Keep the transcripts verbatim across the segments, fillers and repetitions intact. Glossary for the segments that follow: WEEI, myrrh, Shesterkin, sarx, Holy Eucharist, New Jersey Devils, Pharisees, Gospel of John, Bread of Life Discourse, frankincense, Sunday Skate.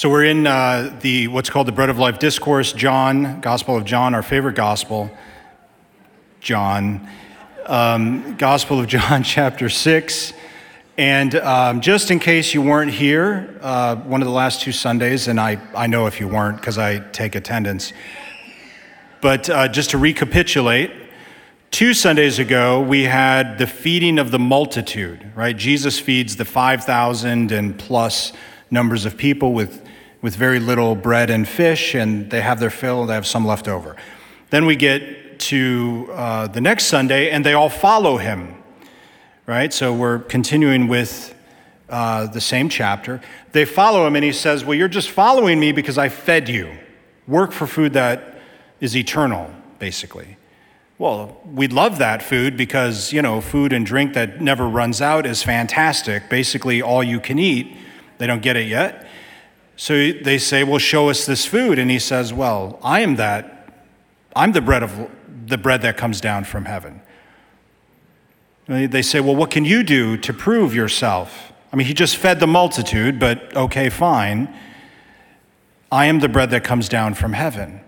So we're in uh, the what's called the Bread of Life Discourse, John, Gospel of John, our favorite gospel, John, um, Gospel of John, chapter six. And um, just in case you weren't here, uh, one of the last two Sundays, and I, I know if you weren't because I take attendance, but uh, just to recapitulate, two Sundays ago, we had the feeding of the multitude, right? Jesus feeds the five thousand and plus numbers of people with, with very little bread and fish, and they have their fill, they have some left over. Then we get to uh, the next Sunday, and they all follow him. Right, so we're continuing with uh, the same chapter. They follow him, and he says, well, you're just following me because I fed you. Work for food that is eternal, basically. Well, we love that food because, you know, food and drink that never runs out is fantastic. Basically, all you can eat. They don't get it yet. So they say, well, show us this food. And he says, well, I am that. I'm the bread of the bread that comes down from heaven. They say, well, what can you do to prove yourself? I mean, he just fed the multitude, but okay, fine. I am the bread that comes down from heaven.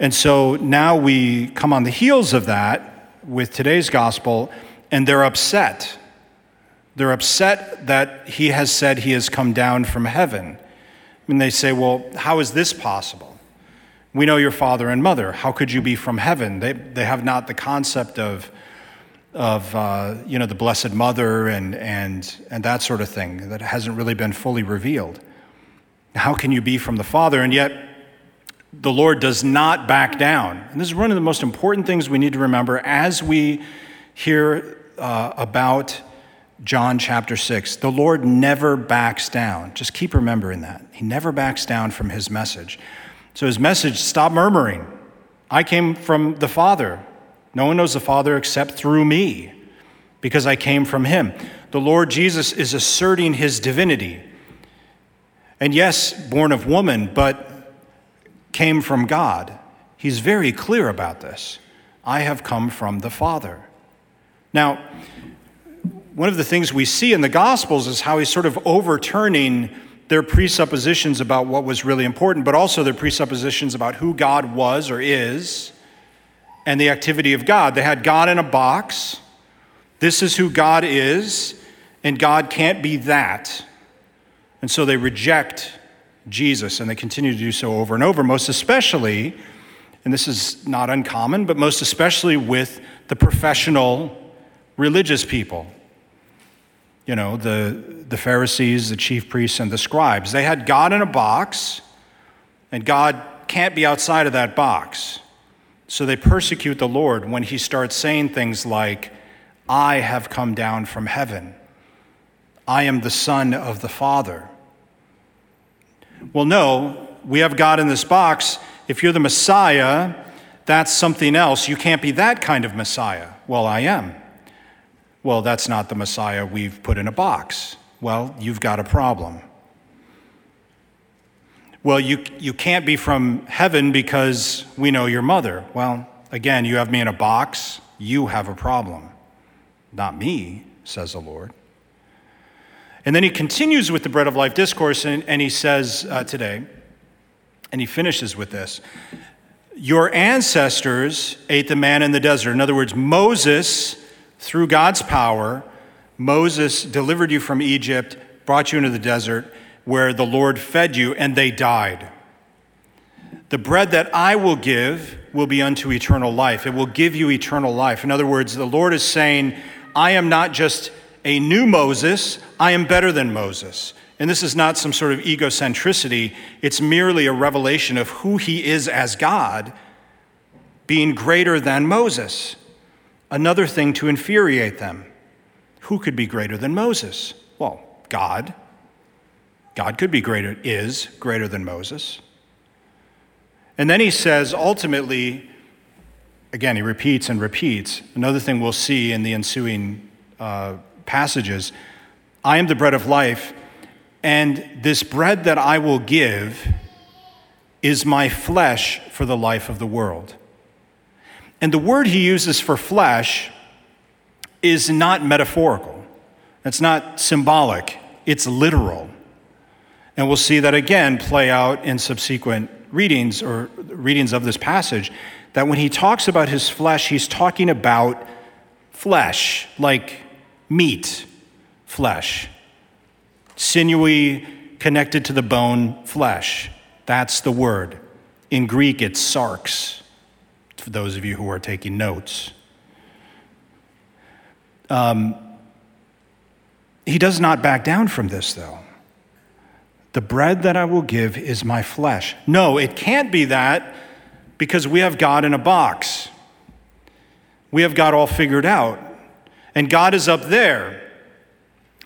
And so now we come on the heels of that with today's gospel, and they're upset. They're upset that he has said he has come down from heaven. And they say, well, how is this possible? We know your father and mother. How could you be from heaven? They they have not the concept of of uh, you know the Blessed Mother and and and that sort of thing that hasn't really been fully revealed. How can you be from the Father? And yet the Lord does not back down. And this is one of the most important things we need to remember as we hear uh, about John chapter six. The Lord never backs down. Just keep remembering that. He never backs down from his message. So his message, stop murmuring. I came from the Father. No one knows the Father except through me, because I came from him. The Lord Jesus is asserting his divinity. And yes, born of woman, but came from God. He's very clear about this. I have come from the Father. Now, one of the things we see in the Gospels is how he's sort of overturning their presuppositions about what was really important, but also their presuppositions about who God was or is and the activity of God. They had God in a box. This is who God is, and God can't be that. And so they reject Jesus, and they continue to do so over and over, most especially, and this is not uncommon, but most especially with the professional religious people. You know, the, the Pharisees, the chief priests, and the scribes. They had God in a box, and God can't be outside of that box. So they persecute the Lord when he starts saying things like, I have come down from heaven. I am the Son of the Father. Well, no, we have God in this box. If you're the Messiah, that's something else. You can't be that kind of Messiah. Well, I am. Well, that's not the Messiah we've put in a box. Well, you've got a problem. Well, you you can't be from heaven because we know your mother. Well, again, you have me in a box. You have a problem. Not me, says the Lord. And then he continues with the Bread of Life discourse, and, and he says uh, today, and he finishes with this, your ancestors ate the manna in the desert. In other words, Moses, through God's power, Moses delivered you from Egypt, brought you into the desert where the Lord fed you, and they died. The bread that I will give will be unto eternal life. It will give you eternal life. In other words, the Lord is saying, I am not just a new Moses, I am better than Moses. And this is not some sort of egocentricity. It's merely a revelation of who he is as God, being greater than Moses. Another thing to infuriate them. Who could be greater than Moses? Well, God. God could be greater, is greater than Moses. And then he says, ultimately, again, he repeats and repeats. Another thing we'll see in the ensuing uh, passages, I am the bread of life, and this bread that I will give is my flesh for the life of the world. And the word he uses for flesh is not metaphorical. It's not symbolic. It's literal. And we'll see that again play out in subsequent readings or readings of this passage, that when he talks about his flesh, he's talking about flesh, like meat, flesh, sinewy, connected to the bone, flesh. That's the word. In Greek, it's sarx, for those of you who are taking notes. Um, he does not back down from this, though. The bread that I will give is my flesh. No, it can't be that, because we have God in a box. We have God all figured out. And God is up there.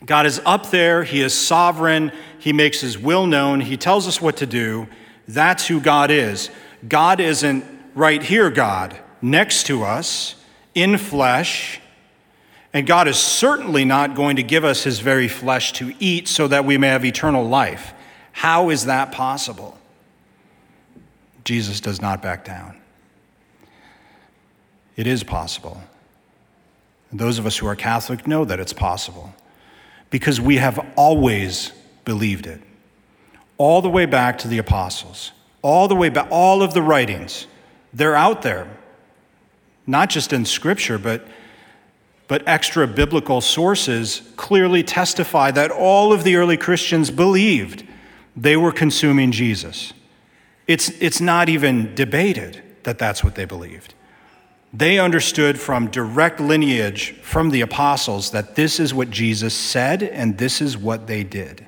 God is up there. He is sovereign. He makes his will known. He tells us what to do. That's who God is. God isn't right here, God, next to us, in flesh. And God is certainly not going to give us his very flesh to eat so that we may have eternal life. How is that possible? Jesus does not back down. It is possible. And those of us who are Catholic know that it's possible, because we have always believed it. All the way back to the apostles, all the way back, all of the writings, they're out there. Not just in scripture, but But extra-biblical sources clearly testify that all of the early Christians believed they were consuming Jesus. It's, it's not even debated that that's what they believed. They understood from direct lineage from the apostles that this is what Jesus said and this is what they did.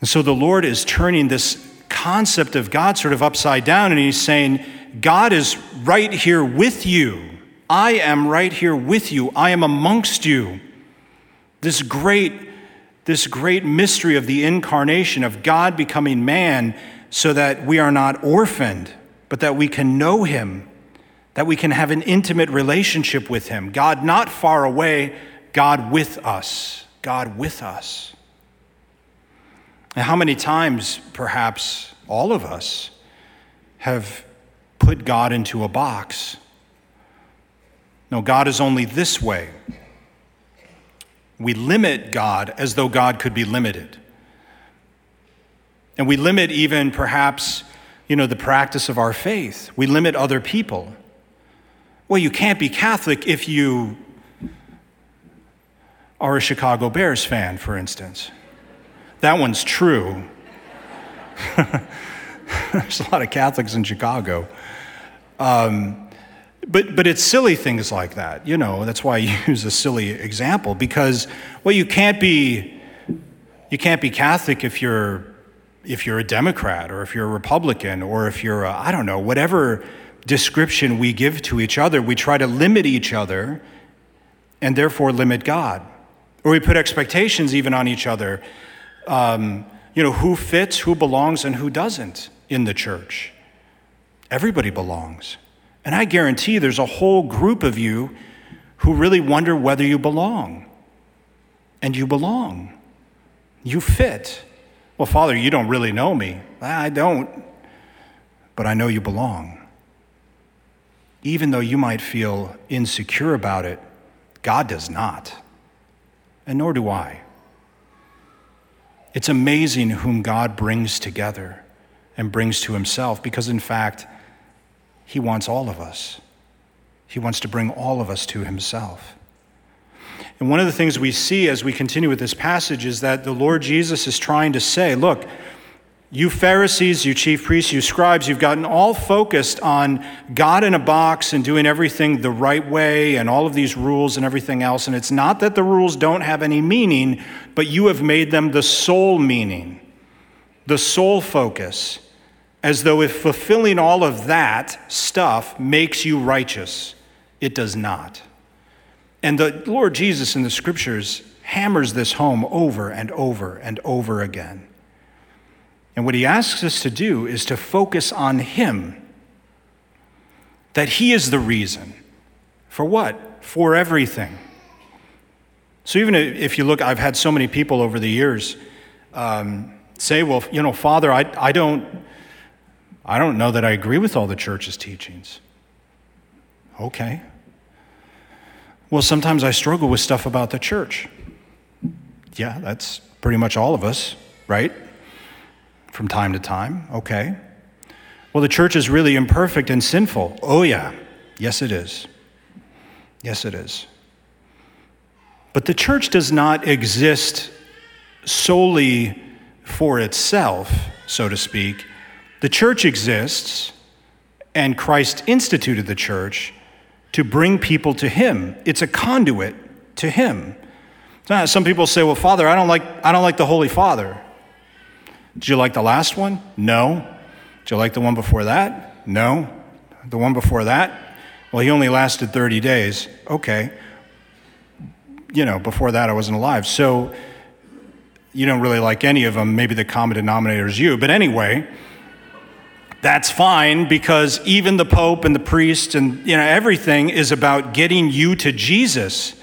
And so the Lord is turning this concept of God sort of upside down, and he's saying, God is right here with you. I am right here with you. I am amongst you. This great, this great mystery of the incarnation, of God becoming man, so that we are not orphaned, but that we can know him, that we can have an intimate relationship with him. God not far away, God with us. God with us. And how many times, perhaps all of us, have put God into a box? No, God is only this way. We limit God as though God could be limited. And we limit even perhaps, you know, the practice of our faith. We limit other people. Well, you can't be Catholic if you are a Chicago Bears fan, for instance. That one's true. There's a lot of Catholics in Chicago. Um... But but it's silly things like that, you know. That's why I use a silly example, because well, you can't be you can't be Catholic if you're if you're a Democrat, or if you're a Republican, or if you're a, I don't know, whatever description we give to each other. We try to limit each other, and therefore limit God, or we put expectations even on each other. Um, you know, who fits, who belongs, and who doesn't in the church. Everybody belongs. And I guarantee there's a whole group of you who really wonder whether you belong. And you belong. You fit. Well, Father, you don't really know me. I don't. But I know you belong. Even though you might feel insecure about it, God does not. And nor do I. It's amazing whom God brings together and brings to himself, because in fact, he wants all of us. He wants to bring all of us to himself. And one of the things we see as we continue with this passage is that the Lord Jesus is trying to say, look, you Pharisees, you chief priests, you scribes, you've gotten all focused on God in a box and doing everything the right way and all of these rules and everything else. And it's not that the rules don't have any meaning, but you have made them the sole meaning, the sole focus. As though if fulfilling all of that stuff makes you righteous. It does not. And the Lord Jesus in the scriptures hammers this home over and over and over again. And what he asks us to do is to focus on him. That he is the reason. For what? For everything. So even if you look, I've had so many people over the years um, say, well, you know, Father, I, I don't... I don't know that I agree with all the church's teachings. Okay. Well, sometimes I struggle with stuff about the church. Yeah, that's Pretty much all of us, right? From time to time, okay. Well, the church is really imperfect and sinful. Oh yeah, yes it is. Yes it is. But the church does not exist solely for itself, so to speak. The church exists, and Christ instituted the church to bring people to him. It's a conduit to him. Now, some people say, well, Father, I don't like I don't like the Holy Father. Did you like the last one? No. Did you like the one before that? No. The one before that? Well, he only lasted thirty days. Okay. You know, before that I wasn't alive. So you don't really like any of them. Maybe the common denominator is you. But anyway, that's fine, because even the Pope and the priest and, you know, everything is about getting you to Jesus.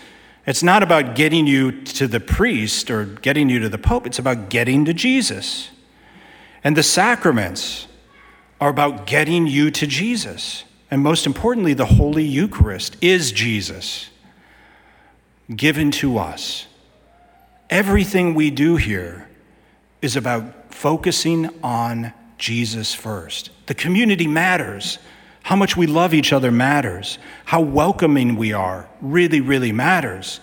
It's not about getting you to the priest or getting you to the Pope. It's about getting to Jesus. And the sacraments are about getting you to Jesus. And most importantly, the Holy Eucharist is Jesus given to us. Everything we do here is about focusing on Jesus first. The community matters. How much we love each other matters. How welcoming we are really, really matters.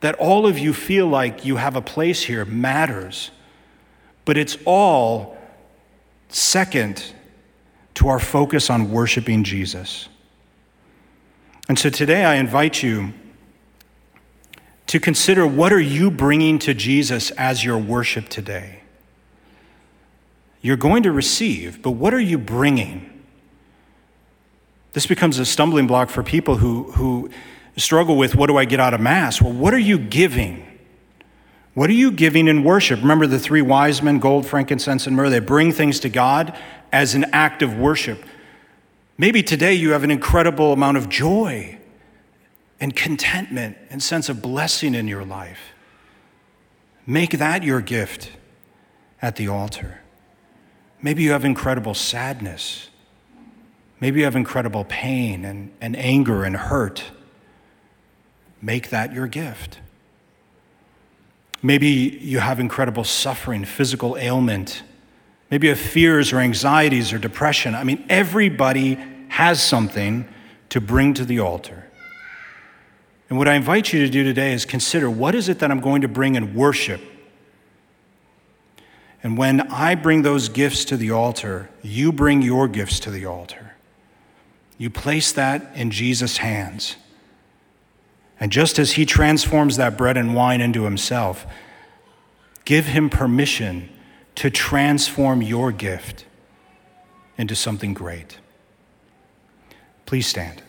That all of you feel like you have a place here matters. But it's all second to our focus on worshiping Jesus. And so today I invite you to consider, what are you bringing to Jesus as your worship today? You're going to receive, but what are you bringing? This becomes a stumbling block for people who, who struggle with, what do I get out of Mass? Well, what are you giving? What are you giving in worship? Remember the three wise men, gold, frankincense, and myrrh. They bring things to God as an act of worship. Maybe today you have an incredible amount of joy and contentment and sense of blessing in your life. Make that your gift at the altar. Maybe you have incredible sadness. Maybe you have incredible pain and, and anger and hurt. Make that your gift. Maybe you have incredible suffering, physical ailment. Maybe you have fears or anxieties or depression. I mean, everybody has something to bring to the altar. And what I invite you to do today is consider, what is it that I'm going to bring in worship? And when I bring those gifts to the altar, you bring your gifts to the altar. You place that in Jesus' hands. And just as he transforms that bread and wine into himself, give him permission to transform your gift into something great. Please stand.